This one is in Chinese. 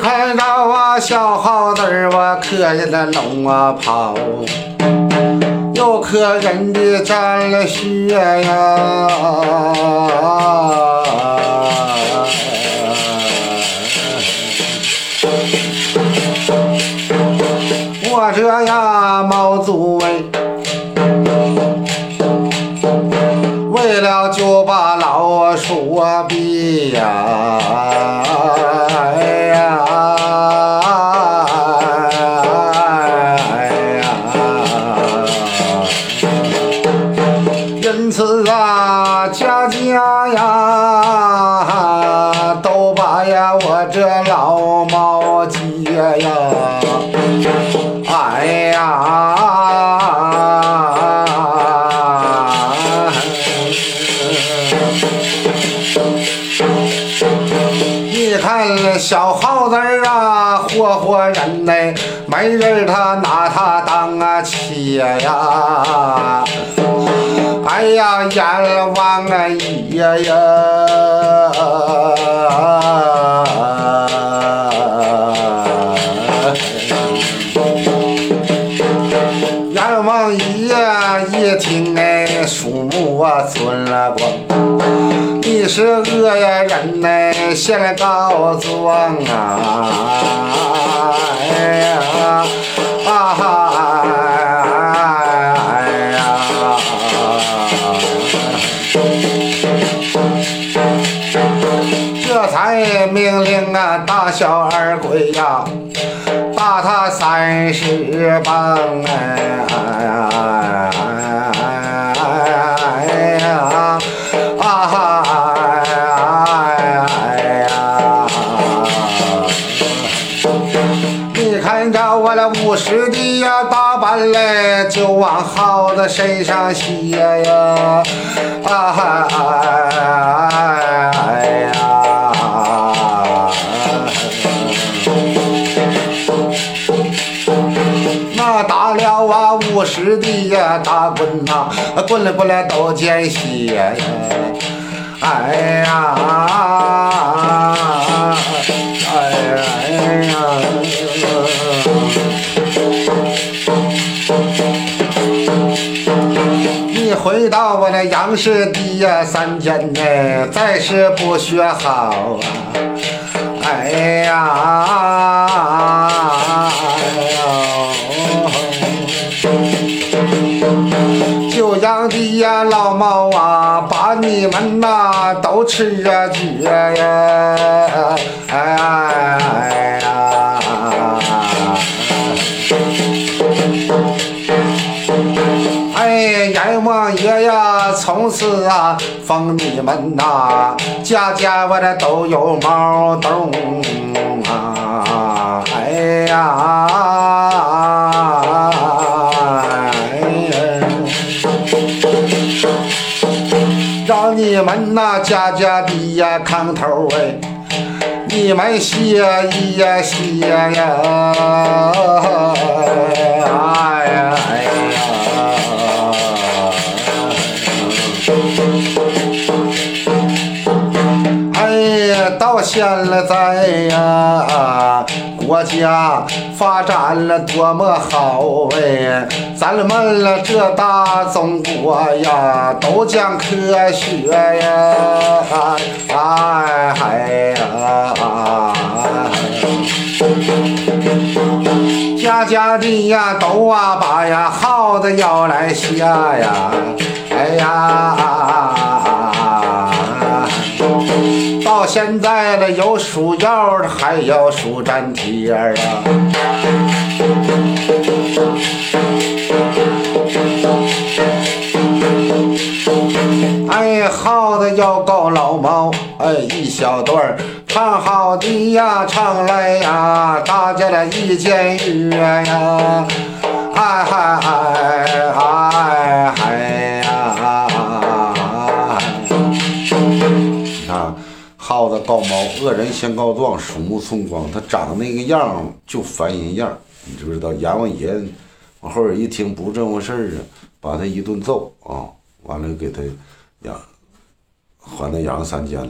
看着啊小耗子儿啊磕下了龙啊跑，又磕人的沾了血呀、我这呀毛祖哎，为了就把老鼠啊毙呀、因此啊家呀都把呀我这老猫接呀，哎呀你看小耗子啊活活人呢、哎、没人他拿他当啊切呀，哎呀阎王啊爷呀，阎王爷一听哎鼠目啊存了光，你是恶呀人哎现在告状啊，哎呀啊哈命令啊打小二鬼呀打他30棒啊，你看着我了50的呀打板嘞就往耗子身上卸呀，打了啊50的呀打滚呐、啊、滚了滚了都见血呀，哎呀哎呀哎呀，你回到我那杨氏的呀3间呢再是不学好啊，哎呀哎呀就让的呀老猫啊把你们呐、啊、都吃啊绝呀，哎呀哎阎王爷呀从此啊封你们呐、啊、家家我这都有猫洞啊，哎呀让你们那家家的呀炕头哎，你们歇一呀歇呀，哎呀哎呀，哎呀到现在呀国家发展了多么好哎，咱们了这大中国呀都讲科学呀，哎哎呀家家的呀都啊把呀耗子要来下呀，哎呀到现在了有鼠药还有鼠粘贴啊，哎耗子要告老猫哎一小段唱好的呀唱来呀大家的意见愉悦呀，哎哎哎哎哎呀啊耗子告猫恶人先告状鼠目寸光，他长那个样就烦人样，你知不知道阎王爷往后一听不这么事儿啊把他一顿揍啊，完了给他还他羊3间了。